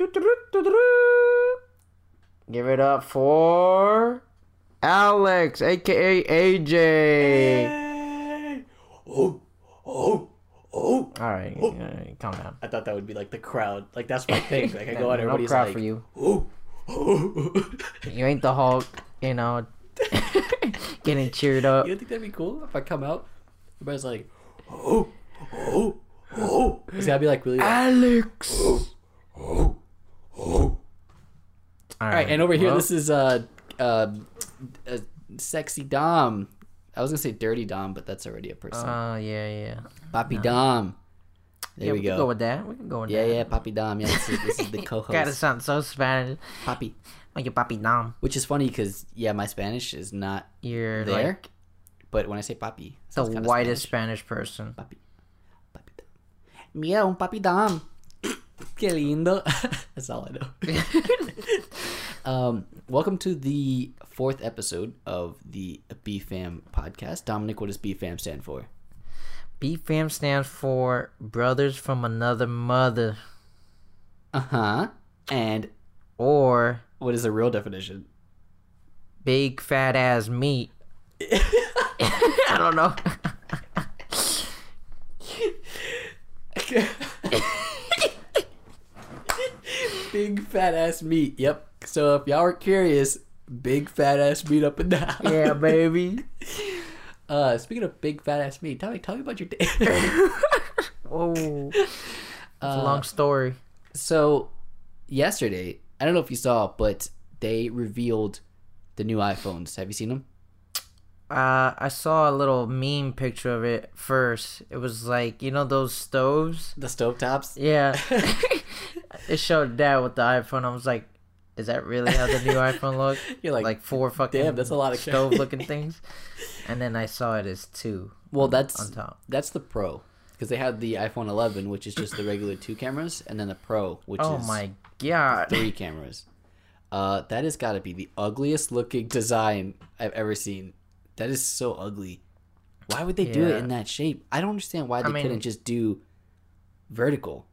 Give it up for Alex, aka AJ. Hey. Oh. All right, calm down. I thought that would be like the crowd. Like that's my thing. Like I go out, everybody's like, for you. You ain't the Hulk, you know. Getting cheered up. You don't think that'd be cool if I come out? Everybody's like, oh. It's gotta be like really. Like, Alex. All right, and over here, this is a sexy Dom. I was gonna say dirty Dom, but that's already a person. Oh, yeah. Papi Dom. There we go. We can go with that. Yeah, Papi Dom. Yeah, this is the co-host. Gotta sound so Spanish. Papi. Like your Papi Dom. Which is funny because my Spanish is not there. Like, but when I say Papi, the whitest Spanish person. Papi Dom. Mira, un Papi Dom. Que lindo. That's all I know. Welcome to the 4th episode of the BFAM podcast. Dominic, what does BFAM stand for? BFAM stands for Brothers from Another Mother. And? Or? What is the real definition? Big fat ass meat. I don't know. Big fat ass meat. Yep. So if y'all are curious, big fat ass meat up and down. Yeah, baby. Speaking of big fat ass meat, tell me about your day. Whoa, it's a long story. So yesterday, I don't know if you saw, but they revealed the new iPhones. Have you seen them? I saw a little meme picture of it first. It was like, you know those stoves? The stove tops? Yeah. It showed that with the iPhone. I was like, is that really how the new iPhone looks? You're like four fucking damn, that's a lot of stove looking things. And then I saw it as two. Well, that's on top. That's the Pro, because they had the iPhone 11, which is just the regular 2 cameras, and then the Pro, which is my God, 3 cameras. That has got to be the ugliest looking design I've ever seen. That is so ugly. Why would they do it in that shape? I don't understand why they couldn't just do vertical.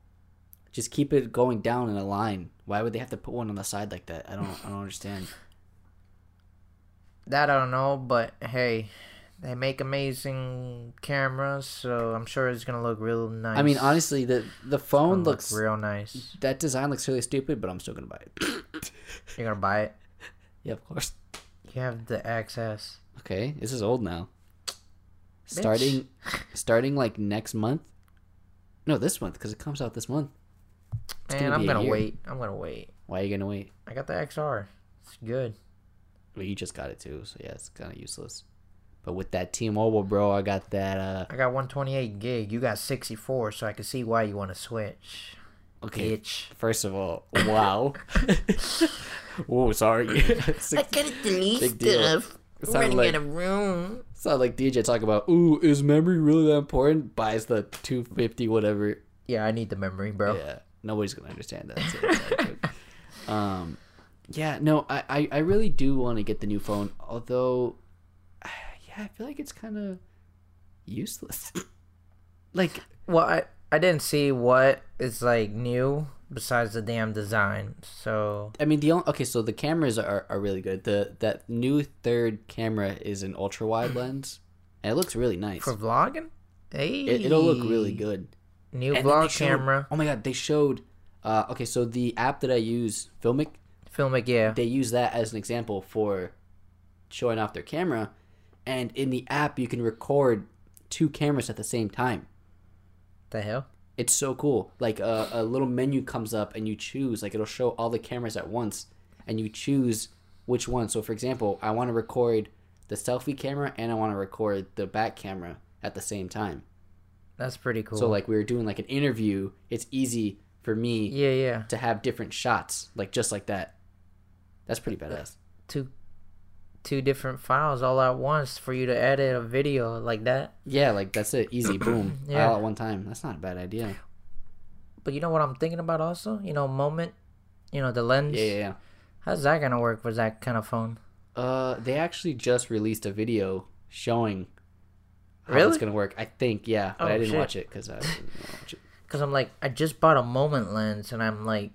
Just keep it going down in a line. Why would they have to put one on the side like that? I don't understand. That I don't know, but hey, they make amazing cameras, so I'm sure it's gonna look real nice. I mean, honestly, the phone looks real nice. That design looks really stupid, but I'm still gonna buy it. You're gonna buy it? Yeah, of course. You have the access. Okay, this is old now. Bitch. Starting like next month. No, this month, because it comes out this month. Man, I'm gonna wait. Why are you gonna wait? I got the XR. It's good. Well, you just got it too, so yeah, it's kind of useless. But with that T-Mobile, bro, I got that. I got 128 gig. You got 64, so I can see why you want to switch. Okay. Itch. First of all, wow. Whoa, sorry. I gotta delete stuff. We're like, in a room. It's not like DJ talk about, ooh, is memory really that important? Buys the 250 whatever. Yeah, I need the memory, bro. Yeah, nobody's gonna understand that. So I really do want to get the new phone. Although, I feel like it's kind of useless. Like, well, I didn't see what is like new besides the damn design. So I mean, so the cameras are really good. That new third camera is an ultra wide lens, and it looks really nice for vlogging. Hey, it'll look really good. New and vlog camera. Oh my God, they showed. So the app that I use, Filmic, yeah, they use that as an example for showing off their camera. And in the app, you can record 2 cameras at the same time. The hell? It's so cool. Like a little menu comes up and you choose, like it'll show all the cameras at once and you choose which one. So for example, I want to record the selfie camera and I want to record the back camera at the same time. That's pretty cool. So like we were doing like an interview, it's easy for me to have different shots, like just like that. That's pretty badass. Two different files all at once for you to edit a video like that. Yeah, like that's it. Easy, boom. All at one time. That's not a bad idea. But you know what I'm thinking about also? You know, Moment, you know, the lens. Yeah. How's that going to work with that kind of phone? They actually just released a video showing how it's going to work. I think, yeah. But I didn't watch it because I didn't watch it. Because I'm like, I just bought a Moment lens and I'm like,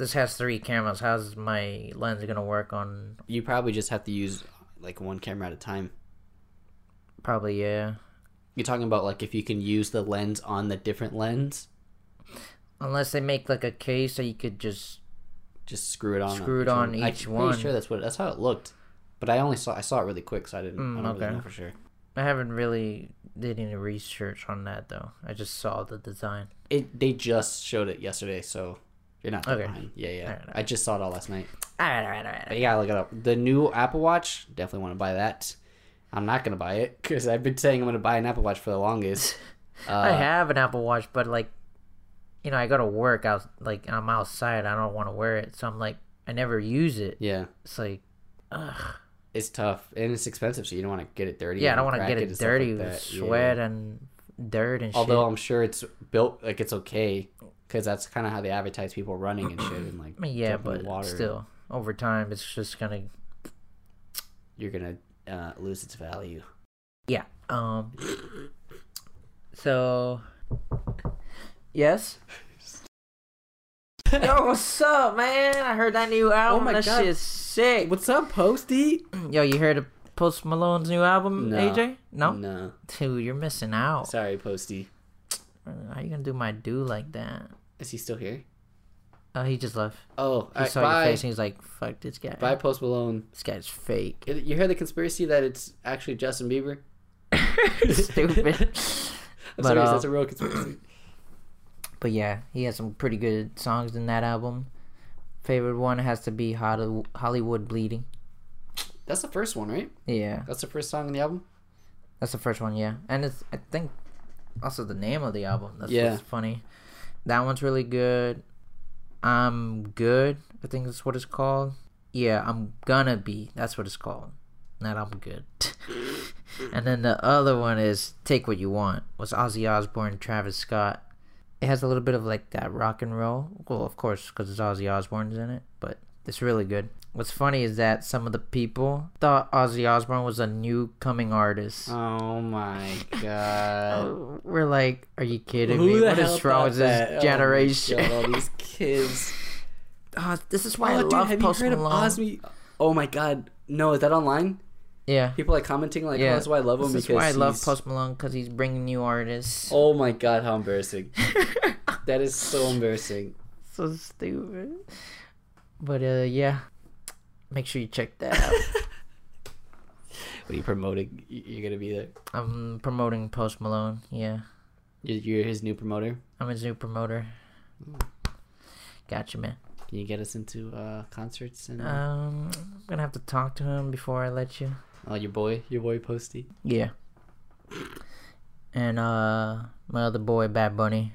This has three cameras. How's my lens gonna work on? You probably just have to use like one camera at a time. Probably, yeah. You're talking about like if you can use the lens on the different lens. Unless they make like a case so you could just screw it on each one. I'm pretty sure that's how it looked. But I saw it really quick, so I don't really know for sure. I haven't really did any research on that though. I just saw the design. They just showed it yesterday, so you're not okay. Behind. Yeah, yeah. All right. I just saw it all last night. All right. But you gotta look it up. The new Apple Watch, definitely want to buy that. I'm not gonna buy it because I've been saying I'm gonna buy an Apple Watch for the longest. I have an Apple Watch, but like, you know, I go to work. I'm outside. I don't want to wear it, so I'm like, I never use it. Yeah. It's like, ugh. It's tough and it's expensive, so you don't want to get it dirty. Yeah, I don't want to get it dirty with sweat and dirt and shit. Although I'm sure it's built like it's okay because that's kind of how they advertise people running and shit and like yeah, but water. Still, over time, it's just gonna lose its value. Yeah. So, yes. Yo, what's up, man? I heard that new album. Oh my God. That shit's sick. What's up, Posty? Yo, you heard of Post Malone's new album, AJ? No? Dude, you're missing out. Sorry, Posty. How you gonna do my dude like that? Is he still here? Oh, he just left. Oh, he saw your face and he's like, fuck this guy. Bye, Post Malone. This guy's fake. You heard the conspiracy that it's actually Justin Bieber? Stupid. That's a real conspiracy. But yeah, he has some pretty good songs in that album. Favorite one has to be Hollywood Bleeding. That's the first one, right? Yeah. That's the first song in the album? That's the first one, yeah. And it's, I think, also the name of the album. That's what's funny. That one's really good. I'm Good, I think that's what it's called. Yeah, I'm Gonna Be. That's what it's called. Not I'm Good. And then the other one is Take What You Want. Was Ozzy Osbourne, Travis Scott. It has a little bit of like that rock and roll. Well, of course, because Ozzy Osbourne's in it, but it's really good. What's funny is that some of the people thought Ozzy Osbourne was a new coming artist. Oh my God. We're like, are you kidding me? What is wrong with this generation? Oh my God, all these kids. This is why I love Post Malone. Oh my God. No, is that online? Yeah. People like commenting like, yeah. Oh, that's why I love him because that's why I love Post Malone because he's bringing new artists. Oh my God, how embarrassing. That is so embarrassing. So stupid. But yeah. Make sure you check that out. What are you promoting? You're going to be there? I'm promoting Post Malone, yeah. You're his new promoter? I'm his new promoter. Gotcha, man. Can you get us into concerts? And I'm going to have to talk to him before I let you. Oh, your boy Posty? Yeah. And my other boy, Bad Bunny.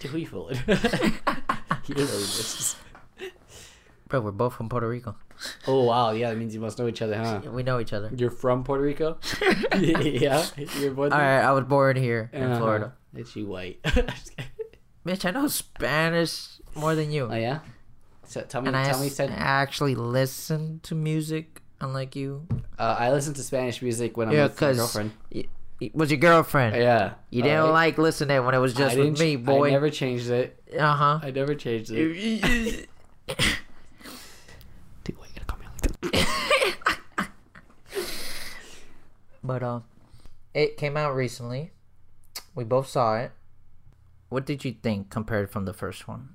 Dude, who you fooling? He doesn't know this. Bro, we're both from Puerto Rico. Oh, wow. Yeah, that means you must know each other, huh? We know each other. You're from Puerto Rico? Yeah. You're born there? All right, I was born here in Florida. It's you white. Bitch, I know Spanish more than you. Oh, yeah? So, I actually listen to music, unlike you. I listen to Spanish music when I'm with my girlfriend. It was your girlfriend? Yeah. You didn't like listen to it when it was just with me, boy. I never changed it. Uh-huh. I never changed it. Dude, why you gotta call me like that? But it came out recently. We both saw it. What did you think compared from the first one?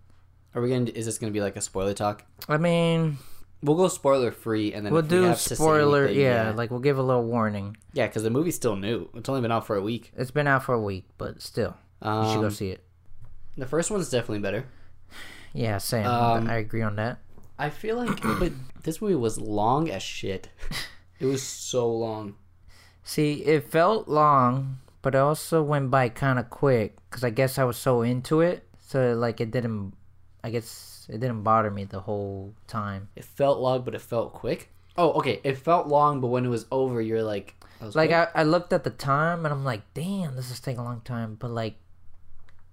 Is this gonna be like a spoiler talk? I mean, we'll go spoiler free, and then we'll do spoiler. Yeah, like we'll give a little warning. Yeah, because the movie's still new. It's only been out for a week. It's been out for a week, but still, you should go see it. The first one's definitely better. Yeah, same. I agree on that. I feel like, but this movie was long as shit. It was so long. See, it felt long, but it also went by kind of quick because I guess I was so into it, so like it didn't. I guess it didn't bother me the whole time. It felt long, but it felt quick. Oh, okay. It felt long, but when it was over, you're like... I looked at the time, and I'm like, damn, this is taking a long time. But, like,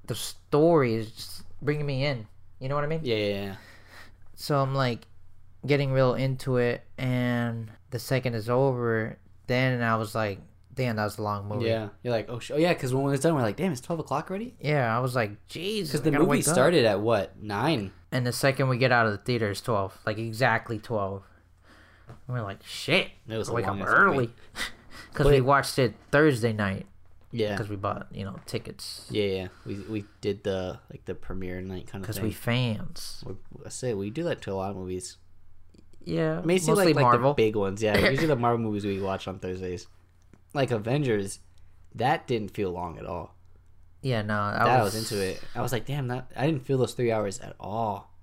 the story is just bringing me in. You know what I mean? Yeah. So I'm, like, getting real into it, and the second is over. Then I was like, damn, that was a long movie. Yeah, you're like, oh yeah, because when it's done, we're like, damn, it's 12 o'clock already. Yeah, I was like, jeez, because the movie started at what 9? And the second we get out of the theater is 12. Like, exactly 12. And we're like, shit. It was like, I'm early. Because we watched it Thursday night. Yeah. Because we bought, you know, tickets. Yeah, yeah. We did the, like, the premiere night kind of thing. Because we fans. I say, we do that to a lot of movies. Yeah. Mostly like Marvel. Like the big ones, yeah. Usually the Marvel movies we watch on Thursdays. Like, Avengers, that didn't feel long at all. Yeah, no. I was into it. I was like, damn, I didn't feel those 3 hours at all.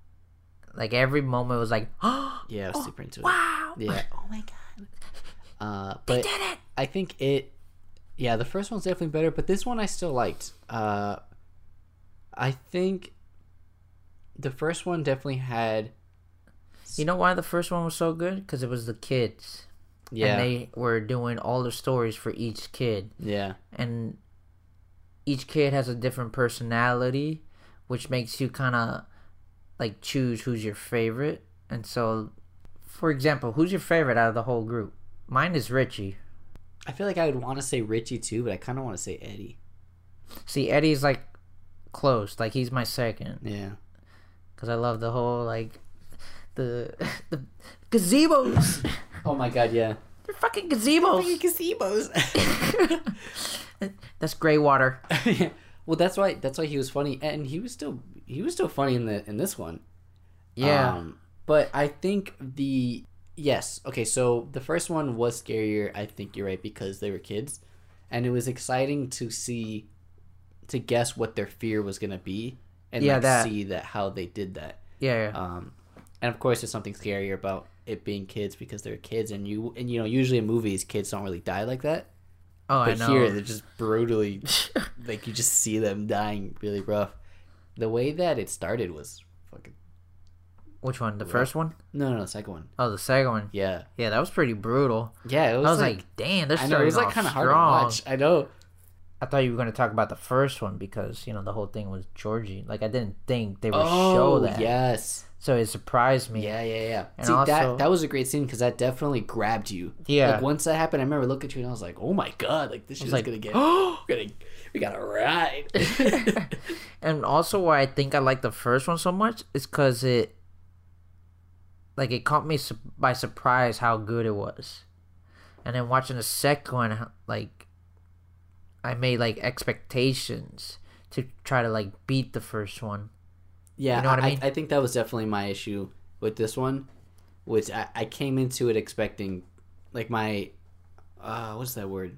Like, every moment was like, oh! Yeah, I was super into it. Wow! Yeah. Oh, my God. But they did it! I think it... Yeah, the first one's definitely better, but this one I still liked. I think the first one definitely had... You know why the first one was so good? Because it was the kids. Yeah. And they were doing all the stories for each kid. Yeah. And each kid has a different personality, which makes you kind of, like, choose who's your favorite. And so, for example, who's your favorite out of the whole group? Mine is Richie. I feel like I would want to say Richie too, but I kind of want to say Eddie. See, Eddie's like close. Like, he's my second. Yeah. Because I love the whole, like, the gazebos. Oh my God, yeah. They're fucking gazebos. They're fucking gazebos. That's gray water. Yeah. Well, that's why he was funny, and he was still funny in this one. Yeah. But I think the... Yes. Okay, so the first one was scarier, I think you're right, because they were kids. And it was exciting to guess what their fear was going to be and see that how they did that. Yeah, yeah. And of course there's something scarier about it being kids because they're kids, and you know, usually in movies kids don't really die like that. Oh, but I know. Here they're just brutally like, you just see them dying really rough. The way that it started was fucking... Which one? The first one? No, the second one. Oh, the second one. Yeah. Yeah, that was pretty brutal. Yeah, it was. I was like damn, they're starting off strong. It was like kind of hard to watch. I know. I thought you were going to talk about the first one because, you know, the whole thing was Georgie. Like, I didn't think they would show that. Oh, yes. So it surprised me. Yeah. And see, also, that was a great scene because that definitely grabbed you. Yeah. Like, once that happened, I remember looking at you and I was like, oh my God, like, this shit's like, going to get... We got to ride. And also why I think I like the first one so much is because it... Like, it caught me by surprise how good it was. And then watching the second one, like, I made, like, expectations to try to, like, beat the first one. Yeah, you know what I mean? I think that was definitely my issue with this one, which I came into it expecting, like, my, what's that word?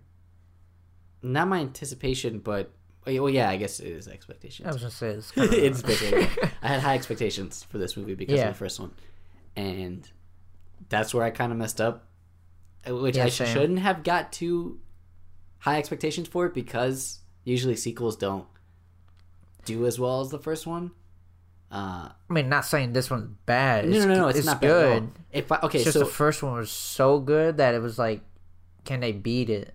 Not my anticipation, but, well, yeah, I guess it is expectations. I was going to say it's kind of I had high expectations for this movie because of the first one. And that's where I kind of messed up, which I shouldn't have got too high expectations for it because usually sequels don't do as well as the first one. I mean, not saying this one's bad. No, it's not good. Bad if I, okay, it's just the first one was so good that it was like, can they beat it?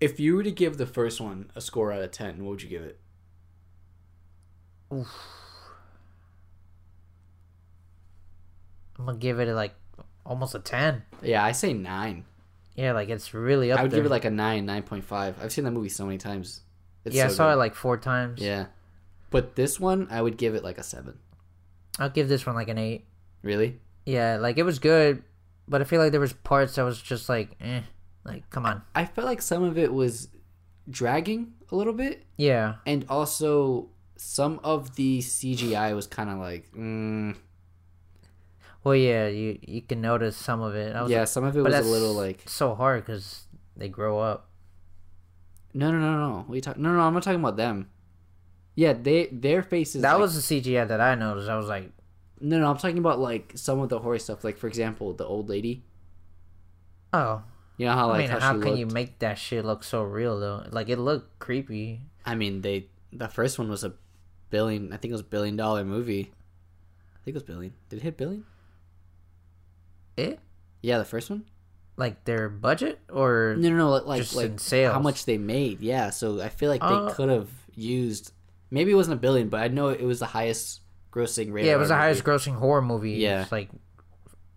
If you were to give the first one a score out of 10, what would you give it? Oof. I'm gonna give it like almost a 10. Yeah, I say 9. Yeah, like it's really up there. I would give it like a 9.5. I've seen that movie so many times. I saw it like 4 times. Yeah, but this one I would give it like a 7. I'll give this one like an 8. Really? Yeah, like it was good, but I feel like there was parts that was just like, like come on. I felt like some of it was dragging a little bit. Yeah, and also some of the CGI was kind of like. Well, yeah, you can notice some of it. Some of it was a little like so hard because they grow up. No. No, I'm not talking about them. Yeah, their faces. That was the CGI that I noticed. I was like, no, I'm talking about like some of the horror stuff. Like for example, the old lady. Oh, you know how like I mean, how she can you make that shit look so real though? Like it looked creepy. I mean, the first one was $1 billion. I think it was $1 billion movie. I think it was $1 billion. Did it hit $1 billion? It? Yeah, the first one? Like their budget or no, like just like in sales? How much they made. Yeah, so I feel like they could have used, maybe it wasn't $1 billion, but I know it was the highest grossing rated. Yeah, it was the highest grossing horror movie. Yeah. It's like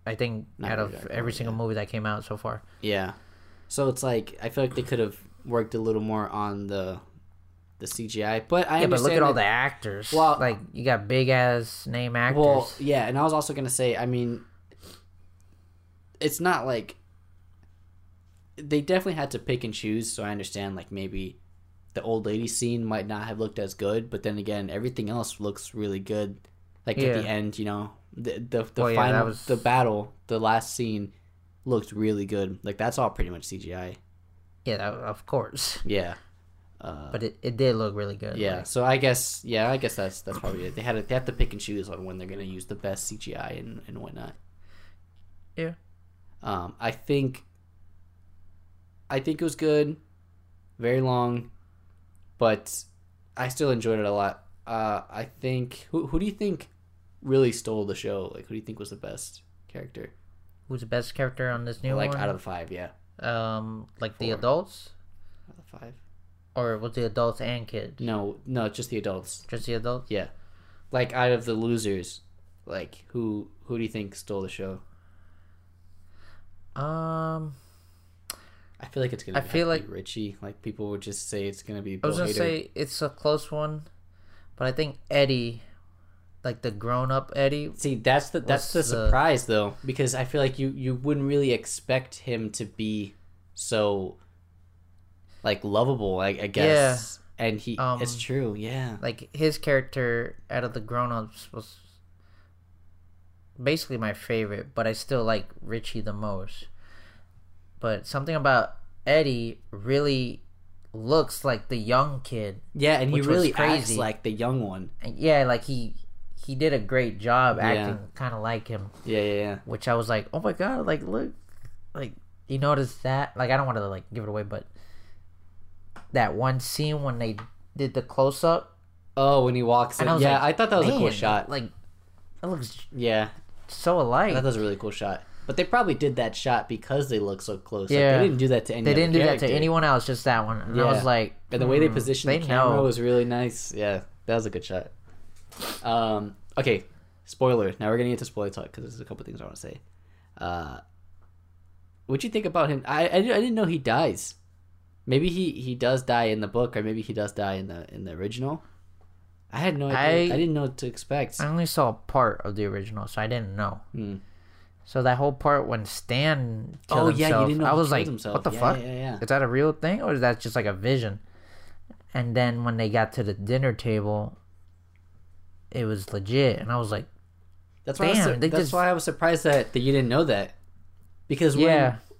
I think not out of every single movie that came out so far. Yeah. So it's like I feel like they could have worked a little more on the the CGI. But I understand. But look at all the actors. Well, like you got big ass name actors. Well, yeah, and I was also gonna say, I mean, it's not like they definitely had to pick and choose. So I understand, like maybe the old lady scene might not have looked as good, but then again, everything else looks really good. Like at the end, you know, the final the battle, the last scene looked really good. Like that's all pretty much CGI. Yeah, of course. Yeah. But it did look really good. Yeah, like. So I guess that's probably it. They have to pick and choose on when they're gonna use the best CGI and whatnot. Yeah. I think it was good, very long, but I still enjoyed it a lot. I think who do you think really stole the show? Like who do you think was the best character? Who's the best character on this new one? Like out of the five, yeah. Like Four. The adults? Out of the five. Or was the adults and kids? No, just the adults. Just the adults? Yeah. Like, out of the losers, like, who do you think stole the show? I feel like it's going to be Richie. Like, people would just say it's going to be Bill Hader. I was going to say it's a close one, but I think Eddie, like, the grown-up Eddie. See, that's the surprise, though, because I feel like you wouldn't really expect him to be so... like lovable, I guess, yeah. And he it's true, yeah. Like his character out of the grown-ups was basically my favorite, but I still like Richie the most. But something about Eddie really looks like the young kid. Yeah, and he really acts like the young one. And yeah, like he did a great job acting, kind of like him. Yeah. Which I was like, oh my god, like look, like you noticed that? Like I don't want to like give it away, but. That one scene when they did the close up. Oh, when he walks in. Yeah, like, I thought that was a cool shot. Like, that looks so alike. I thought that was a really cool shot. But they probably did that shot because they look so close. Yeah. Like, they didn't do that to anyone. They didn't do that to anyone else, just that one. And I was like, and the way they positioned the camera was really nice. Yeah, that was a good shot. Okay, spoiler. Now we're gonna get to spoiler talk because there's a couple things I want to say. What'd you think about him? I didn't know he dies. Maybe he does die in the book, or maybe he does die in the original. I had no idea. I didn't know what to expect. I only saw a part of the original, so I didn't know. So that whole part when Stan killed himself, you didn't know I was like, himself. What the fuck? Yeah. Is that a real thing, or is that just like a vision? And then when they got to the dinner table, it was legit, and I was like, that's why I was surprised that you didn't know that. Because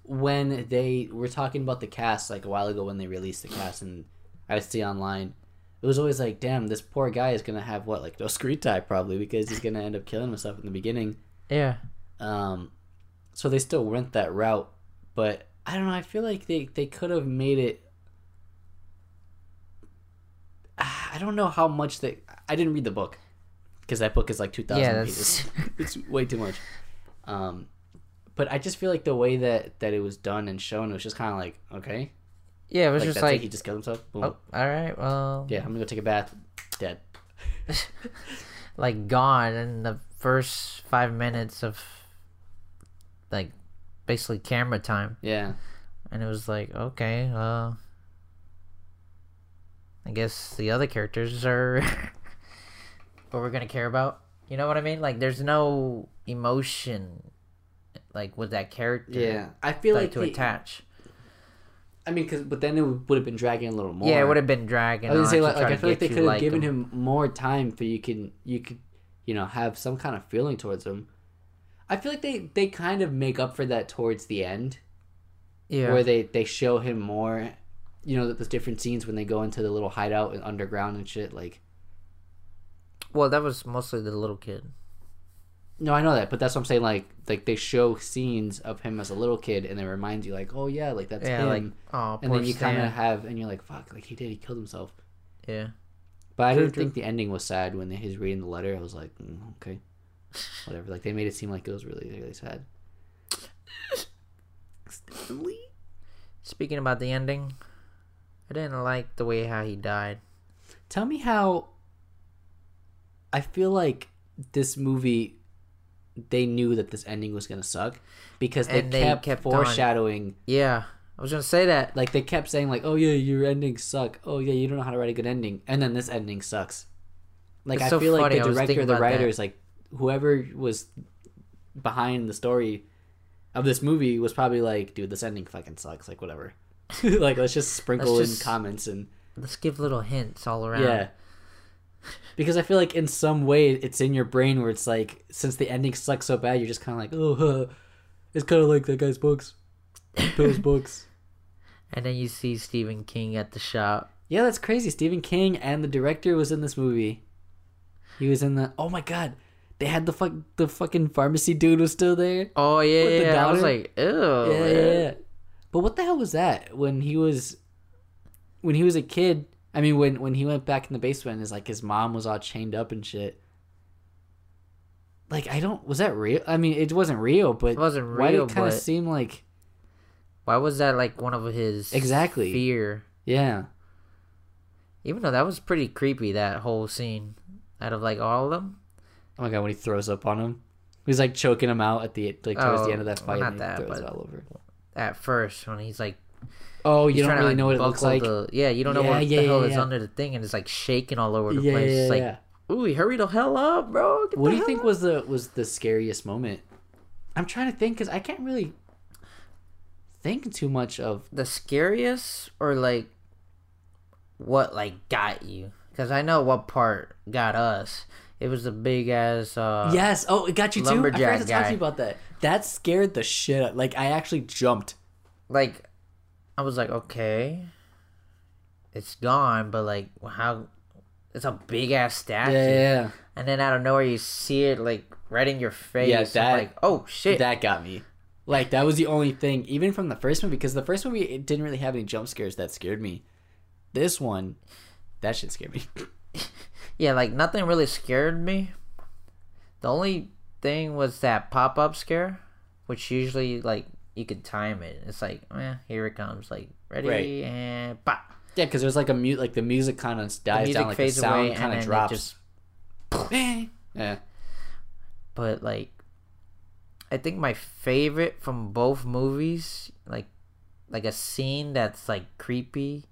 when they were talking about the cast, like a while ago when they released the cast, and I would see online, it was always like, damn, this poor guy is going to have what? Like no screen time probably, because he's going to end up killing himself in the beginning. Yeah. So they still went that route, but I don't know. I feel like they could have made it. I don't know how much I didn't read the book because that book is like 2,000 pages. It's way too much. But I just feel like the way that it was done and shown, it was just kind of like, okay. Yeah, it was like, just like... he just killed himself. Boom. Oh, all right, well... yeah, I'm going to go take a bath. Dead. Like, gone in the first 5 minutes of, like, basically camera time. Yeah. And it was like, okay, I guess the other characters are what we're going to care about. You know what I mean? Like, there's no emotion... like with that character, I feel like to attach. I mean, but then it would have been dragging a little more. Yeah, it would have been dragging. I was gonna say, like I feel like they could have given him more time for you could have some kind of feeling towards him. I feel like they kind of make up for that towards the end, where they show him more. You know, the different scenes when they go into the little hideout and underground and shit. Like, well, that was mostly the little kid. No, I know that, but that's what I'm saying. Like they show scenes of him as a little kid, and they remind you, like, oh yeah, like that's him. Like, oh, and then you kind of have, and you're like, fuck, like he killed himself. Yeah, but I didn't think the ending was sad when he's reading the letter. I was like, okay, whatever. Like they made it seem like it was really, really sad. Speaking about the ending, I didn't like the way how he died. Tell me how. I feel like this movie. They knew that this ending was gonna suck because they kept foreshadowing I was gonna say that. Like, they kept saying, like, oh yeah, your endings suck. Oh yeah, you don't know how to write a good ending. And then this ending sucks. Like, it's I so feel funny. Like the director, the writers, that. Like whoever was behind the story of this movie was probably like, dude, this ending fucking sucks. Like, whatever. Like, let's just sprinkle in comments and let's give little hints all around. Yeah. Because I feel like in some way it's in your brain where it's like, since the ending sucks so bad, you're just kind of like, oh, it's kind of like that guy's books. Those books. And then you see Stephen King at the shop. Yeah, that's crazy. Stephen King and the director was in this movie. He was in the... Oh, my God. They had the fucking pharmacy dude was still there. Oh, yeah, yeah. I was like, ew. Yeah, yeah. But what the hell was that? When he was a kid... I mean, when he went back in the basement and his mom was all chained up and shit. Like, I don't... Was that real? I mean, it wasn't real, but... It wasn't real, why did it kind of seem like... Why was that like one of his exactly fear? Yeah. Even though that was pretty creepy, that whole scene, out of like all of them. Oh my God! When he throws up on him, he's like choking him out at the towards the end of that fight. Well, not and that, but all over. At first, when he's like, oh, you don't really know what it looks like. You don't know what the hell is under the thing, and it's like shaking all over the place. Yeah, like, ooh, hurry the hell up, bro! Get what do you think was the scariest moment? I'm trying to think because I can't really. Think too much of the scariest or like what like got you, because I know what part got us. It was the big ass yes, oh, it got you too. I forgot to talk to you about that scared the shit out. Like, I actually jumped. Like, I was like, okay, it's gone, but like, how? It's a big ass statue. Yeah. And then out of nowhere you see it like right in your face. Yeah, that, like, oh shit, that got me. Like, that was the only thing, even from the first movie, because the first movie, it didn't really have any jump scares that scared me. This one, that shit scared me. Yeah, like, nothing really scared me. The only thing was that pop-up scare, which usually, like, you could time it. It's like, here it comes, like, ready, right. And pop. Yeah, because there's, like, a mute, like, the music kind of dies down, like, the sound kind of drops. Just... Yeah. But, like, I think my favorite from both movies, like a scene that's like creepy,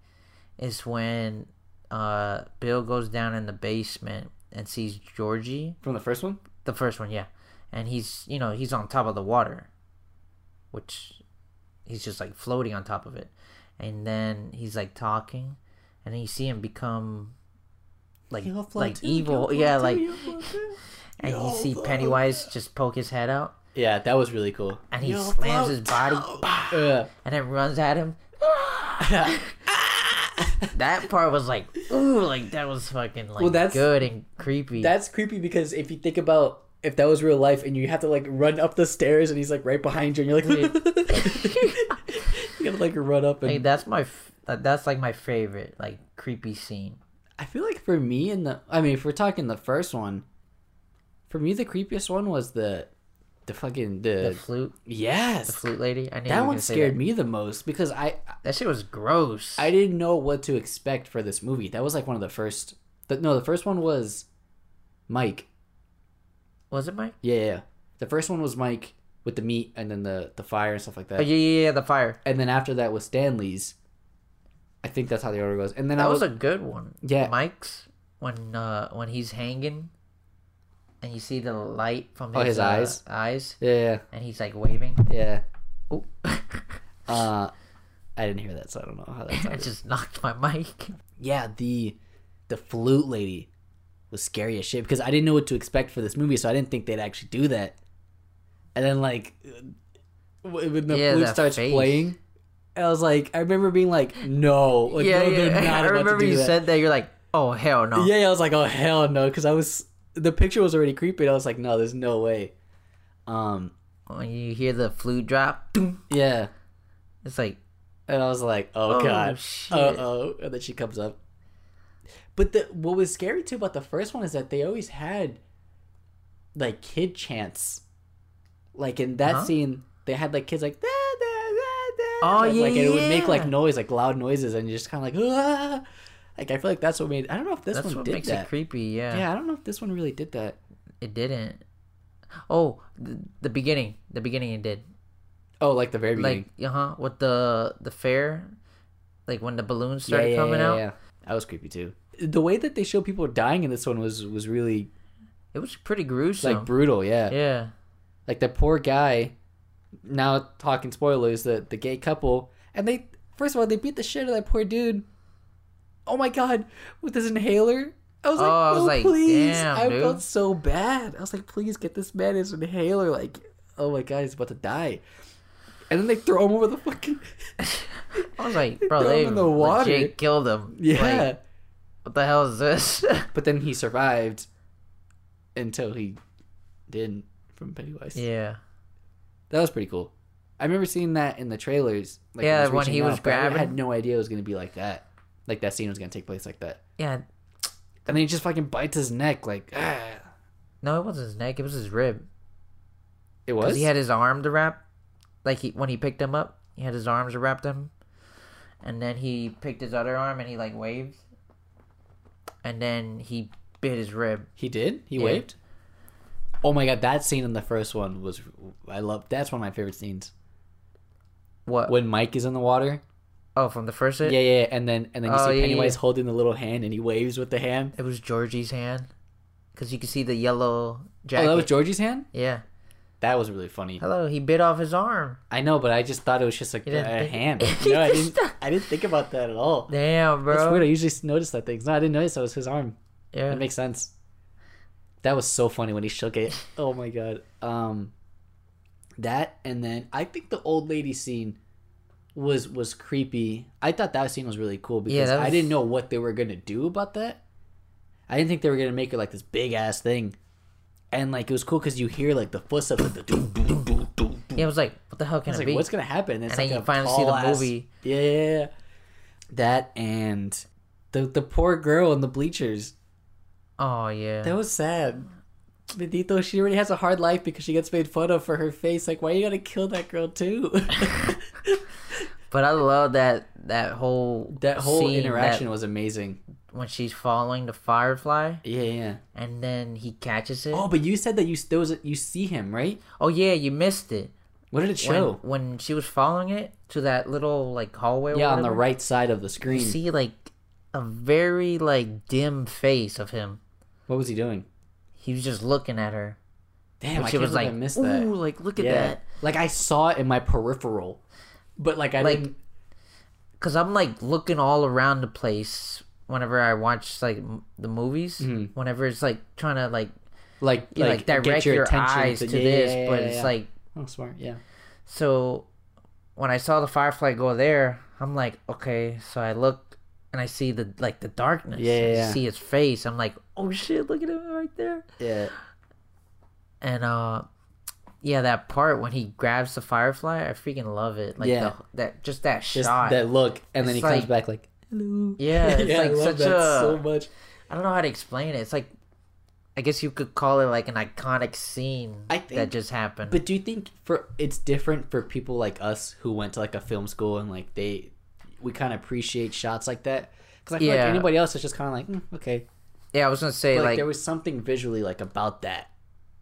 is when Bill goes down in the basement and sees Georgie. From the first one? The first one, yeah. And he's on top of the water, which he's just like floating on top of it. And then he's like talking, and then you see him become like evil. Yeah, like, and you see Pennywise just poke his head out. Yeah, that was really cool. And he slams his body, and then runs at him. That part was like, ooh, like that was fucking like good and creepy. That's creepy because if you think about if that was real life and you have to like run up the stairs and he's like right behind you and you're like, you gotta like run up. And... Hey, that's like my favorite like creepy scene. I feel like for me if we're talking the first one, for me the creepiest one was the flute. Yes, the flute lady. I knew that one scared me the most because that shit was gross. I didn't know what to expect for this movie. That was like one of the first. The first one was Mike. Was it Mike? Yeah. The first one was Mike with the meat and then the fire and stuff like that. Oh, yeah, the fire. And then after that was Stanley's. I think that's how the order goes. And then that was a good one. Yeah, Mike's when he's hanging. And you see the light from his eyes. Yeah. And he's like waving. Yeah. Oh. I didn't hear that, so I don't know how that sounded. I just knocked my mic. Yeah, the flute lady was scary as shit because I didn't know what to expect for this movie, so I didn't think they'd actually do that. And then like when the flute starts playing, I was like, I remember being like, no, like, they're not. I remember you said that. You're like, oh hell no. Yeah, I was like, oh hell no, because the picture was already creepy. And I was like, no, there's no way. When you hear the flute drop, boom, yeah, it's like, and I was like, oh god, oh, and then she comes up. But what was scary too about the first one is that they always had like kid chants, like in that scene they had like kids like da, da, da, da, and it would make like noise, like loud noises, and you're just kind of like, ah. Like, I feel like that's what made... I don't know if this one did that. That's what makes it creepy, yeah. Yeah, I don't know if this one really did that. It didn't. Oh, the beginning. The beginning it did. Oh, like the very beginning. Like, with the fair, like when the balloons started coming out. Yeah, that was creepy too. The way that they show people dying in this one was really... It was pretty gruesome. Like, brutal, yeah. Yeah. Like, the poor guy, now talking spoilers, the gay couple, and they, first of all, they beat the shit out of that poor dude. Oh my god, with his inhaler. I was like, please. Damn, I felt so bad. I was like, please get this man his inhaler. Like, oh my god, he's about to die. And then they throw him over the fucking... I was like, bro, they in the water. Legit killed him. Yeah. Like, what the hell is this? But then he survived until he didn't, from Pennywise. Yeah. That was pretty cool. I remember seeing that in the trailers. Like, yeah, when he was grabbing. I had no idea it was going to be like that. Like, that scene was going to take place like that. Yeah. And then he just fucking bites his neck, like, ah. No, it wasn't his neck. It was his rib. It was? Because he had his arm to wrap. Like, when he picked him up, he had his arms to wrap them. And then he picked his other arm and he, like, waved. And then he bit his rib. He did? He waved? Oh my god, that scene in the first one was... That's one of my favorite scenes. What? When Mike is in the water. Oh, from the first hit? Yeah. And then you see Pennywise holding the little hand and he waves with the hand. It was Georgie's hand. Because you could see the yellow jacket. Oh, that was Georgie's hand? Yeah. That was really funny. Hello, he bit off his arm. I know, but I just thought it was just a hand. You know, I didn't think about that at all. Damn, bro. That's weird. I usually notice that thing. No, I didn't notice that was his arm. Yeah. It makes sense. That was so funny when he shook it. Oh my god. That, and then I think the old lady scene was creepy. I thought that scene was really cool because I didn't know what they were gonna do about that. I didn't think they were gonna make it like this big ass thing. And like, it was cool because you hear like the footsteps, like the doom, doom, doom, doom. Yeah, I was like, what the hell can it be? What's gonna happen? And then you finally see the movie. Yeah. That and the poor girl in the bleachers. Oh yeah, that was sad. Benito, she already has a hard life because she gets made fun of for her face. Like, why you gotta kill that girl too? But I love that whole scene, interaction was amazing. When she's following the firefly, yeah, and then he catches it. Oh, but you said that you see him, right? Oh yeah, you missed it. What did it show? When she was following it to that little like hallway, yeah, on the right side of the screen, you see like a very like dim face of him. What was he doing? He was just looking at her. Damn, I was like, missed that. Ooh, like, look at that. Like, I saw it in my peripheral, but like I didn't. Because I'm like looking all around the place whenever I watch like the movies. Mm-hmm. Whenever it's like trying to like direct your eyes to this, but it's like, oh, smart, yeah. So when I saw the firefly go there, I'm like, okay. So I look and I see the darkness. Yeah. See his face. I'm like, oh shit, look at him right there. Yeah. And that part when he grabs the firefly, I freaking love it. Like, that shot, that look, and then he comes back like, hello. Yeah, it's like I love so much. I don't know how to explain it. It's like, I guess you could call it like an iconic scene that just happened. But do you think it's different for people like us who went to like a film school and like we kind of appreciate shots like that? Because I feel like anybody else is just kind of like, okay. Yeah, I was gonna say, but like there was something visually like about that,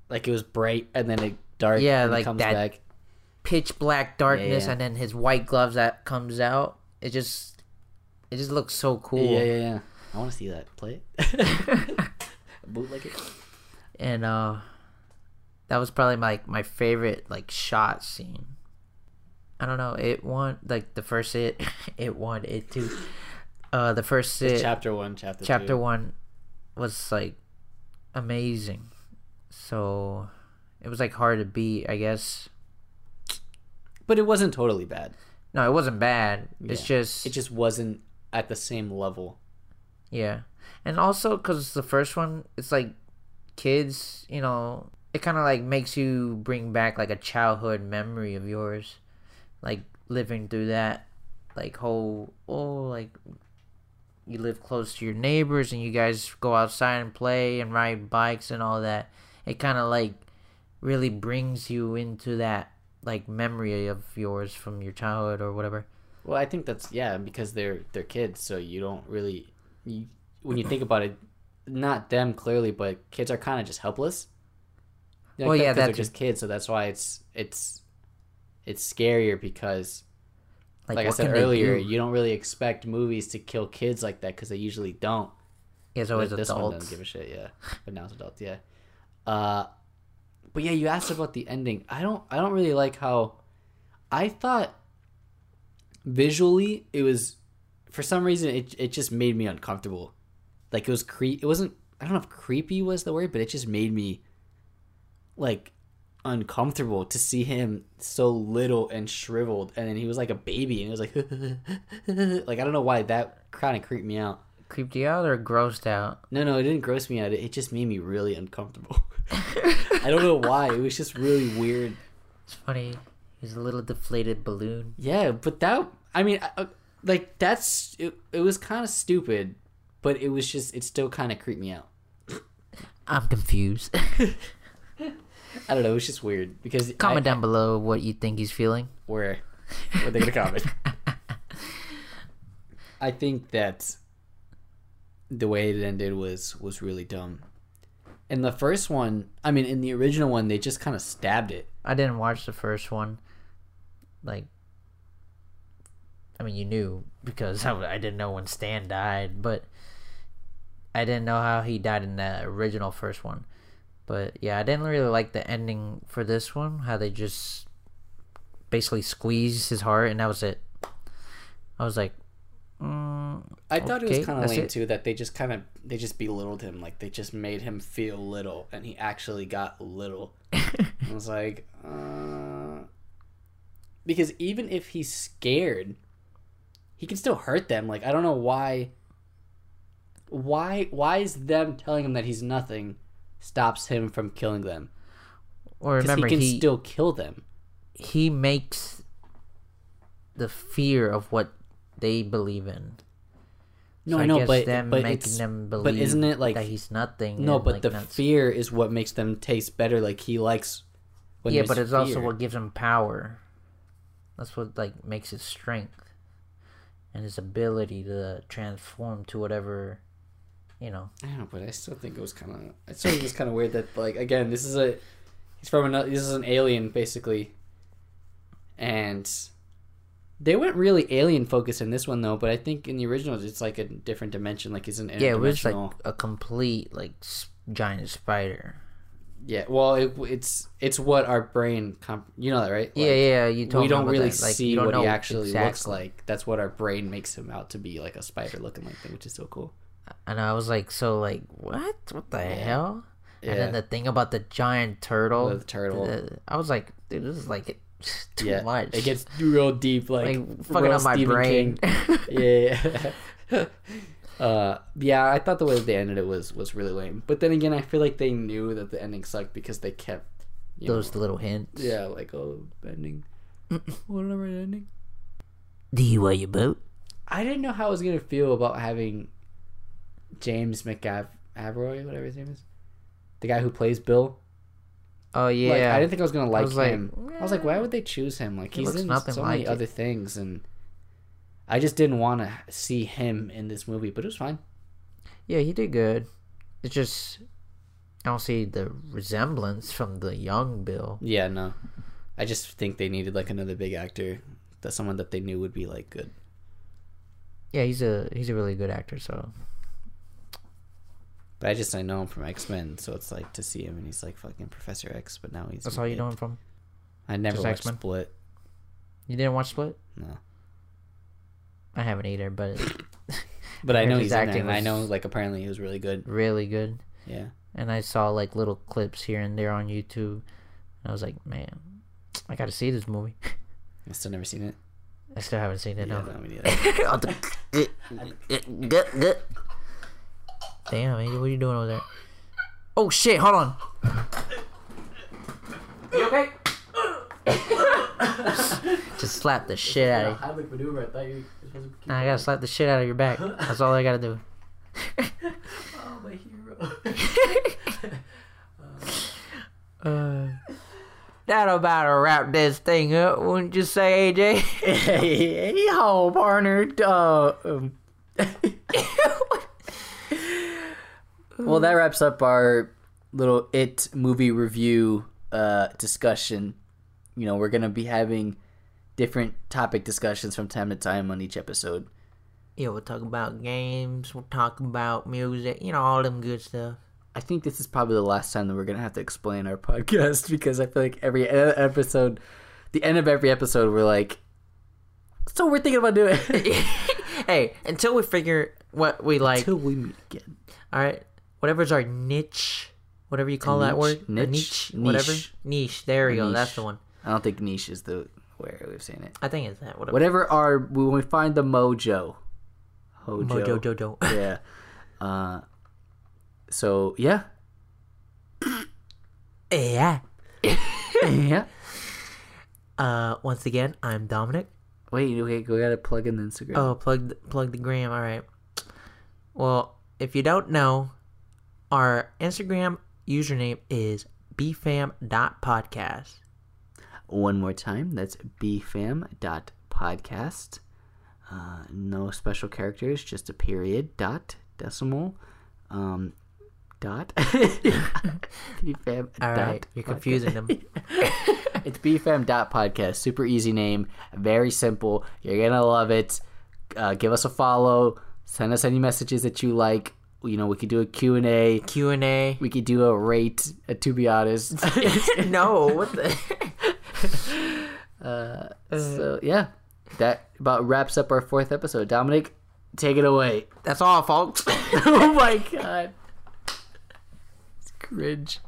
like it was bright and then it dark. Yeah, and like it comes that back. Pitch black darkness, and then his white gloves that comes out. It just looks so cool. Yeah. I want to see that. Play it. Bootleg it. And that was probably my favorite like shot scene. I don't know. It won like the first hit. It won it too. The first hit. Chapter one was like amazing. So it was like hard to beat, I guess. But it wasn't totally bad. No, it wasn't bad. Yeah. It just wasn't at the same level. Yeah. And also because the first one, it's like kids, you know, it kind of like makes you bring back like a childhood memory of yours. Like living through that like whole, like you live close to your neighbors and you guys go outside and play and ride bikes and all that. It kind of like really brings you into that like memory of yours from your childhood or whatever. Well, I think that's because they're kids, so you don't really when you think about it, not them clearly, but kids are kind of just helpless. Like, well, that's just kids, so that's why it's it's scarier because, like I said earlier, you don't really expect movies to kill kids like that because they usually don't. It's always adults. This one doesn't give a shit, yeah. But now it's adults, yeah. But yeah, you asked about the ending. I don't really like how I thought visually it was, for some reason, it just made me uncomfortable. Like, it was creepy. It wasn't, I don't know if creepy was the word, but it just made me, like, uncomfortable to see him so little and shriveled, and then he was like a baby, and it was like, like, I don't know why that kind of creeped me out. Creeped you out or grossed out? No, it didn't gross me out. It just made me really uncomfortable. I don't know why. It was just really weird. It's funny. He's a little deflated balloon. Yeah, but that, I mean, like, that's it. It was kind of stupid, but it was just, it still kind of creeped me out. I'm confused. I don't know. It's just weird because comment down below what you think he's feeling. Where they're gonna comment. I think that the way it ended was really dumb. And the first one, I mean, in the original one, they just kind of stabbed it. I didn't watch the first one. Like, I mean, you knew because I didn't know when Stan died, but I didn't know how he died in the original first one. But yeah, I didn't really like the ending for this one, how they just basically squeezed his heart, and that was it. I was like, I thought it was kind of lame too that they just belittled him, like they just made him feel little, and he actually got little. I was like, because even if he's scared, he can still hurt them. Like, I don't know why is them telling him that he's nothing stops him from killing them, or remember, he can still kill them. He makes the fear of what they believe in. No, so I know, but them but making them believe, but isn't it like that he's nothing? No, but like the fear is what makes them taste better. Like, he likes. When yeah, but it's fear. Also what gives him power. That's what like makes his strength, and his ability to transform to whatever. You know, I don't know, but I still think it was kind of. I still think it's kind of weird that, like, again, he's from another. This is an alien, basically, and they went really alien focused in this one though. But I think in the original, it's like a different dimension. Like, it's an interdimensional. Yeah, it was like a complete like giant spider. Yeah, well, it's what our brain, you know that, right? Like, yeah, you told me about that. We don't really see what he actually looks like. That's what our brain makes him out to be, like a spider looking like thing, which is so cool. And I was like, so like, what the hell? Yeah. And then the thing about the giant turtle. The turtle. I was like, dude, this is like too much. It gets real deep, like fucking up my brain. yeah. Yeah, I thought the way that they ended it was really lame. But then again, I feel like they knew that the ending sucked because they kept those little hints. Yeah, like, oh, ending. Whatever ending. Do you want your boat? I didn't know how I was gonna feel about having James McAvoy, whatever his name is, the guy who plays Bill. Oh yeah, like, I didn't think I was gonna like him. Like, I was like, why would they choose him? Like, he's in so many other things, and I just didn't want to see him in this movie. But it was fine. Yeah, he did good. It's just I don't see the resemblance from the young Bill. Yeah, no, I just think they needed like another big actor, that someone that they knew would be like good. Yeah, he's a really good actor. So. But I know him from X-Men, so it's like to see him and he's like fucking Professor X, but now he's... That's all you know him from? I never watched X-Men. Split. You didn't watch Split? No. I haven't either, but... but I know he's acting in there, and I know like apparently he was really good. Really good. Yeah. And I saw like little clips here and there on YouTube, and I was like, man, I gotta see this movie. I've still never seen it. I still haven't seen it, no. Damn, what are you doing over there? Oh shit, hold on. You okay? Just slap the shit out of you. Hybrid maneuver. I thought you were supposed to I gotta slap the shit out of your back. That's all I gotta do. Oh, my hero. That about to wrap this thing up, wouldn't you say, AJ? Hey, yo, partner. Well, that wraps up our little It movie review discussion. you know, we're going to be having different topic discussions from time to time on each episode. Yeah, we'll talk about games, we'll talk about music, you know, all them good stuff. I think this is probably the last time that we're going to have to explain our podcast, because I feel like every episode, the end of every episode, we're like, so we're thinking about doing it. Hey, until we figure what we like. Until we meet again. All right. Whatever's our niche, whatever you call that word. Niche. Whatever. Niche. There we go. That's the one. I don't think niche is the way we've seen it. I think it's that. Whatever our, when we find the mojo. Mojo Jojo. Yeah. So, yeah. Yeah. Yeah. Once again, I'm Dominic. Wait, we gotta plug in the Instagram. Oh, plug the gram. All right. Well, if you don't know, our Instagram username is bfam.podcast. One more time, that's bfam.podcast. No special characters, just a period, dot, decimal, dot. BFAM. All right, you're confusing them. It's BFAM.podcast. Super easy name, very simple. You're gonna love it. Give us a follow. Send us any messages that you like. You know, we could do a Q&A. We could do a rate. To be honest, no. What the? So yeah, that about wraps up our fourth episode. Dominic, take it away. That's all, folks. Oh my god. It's cringe.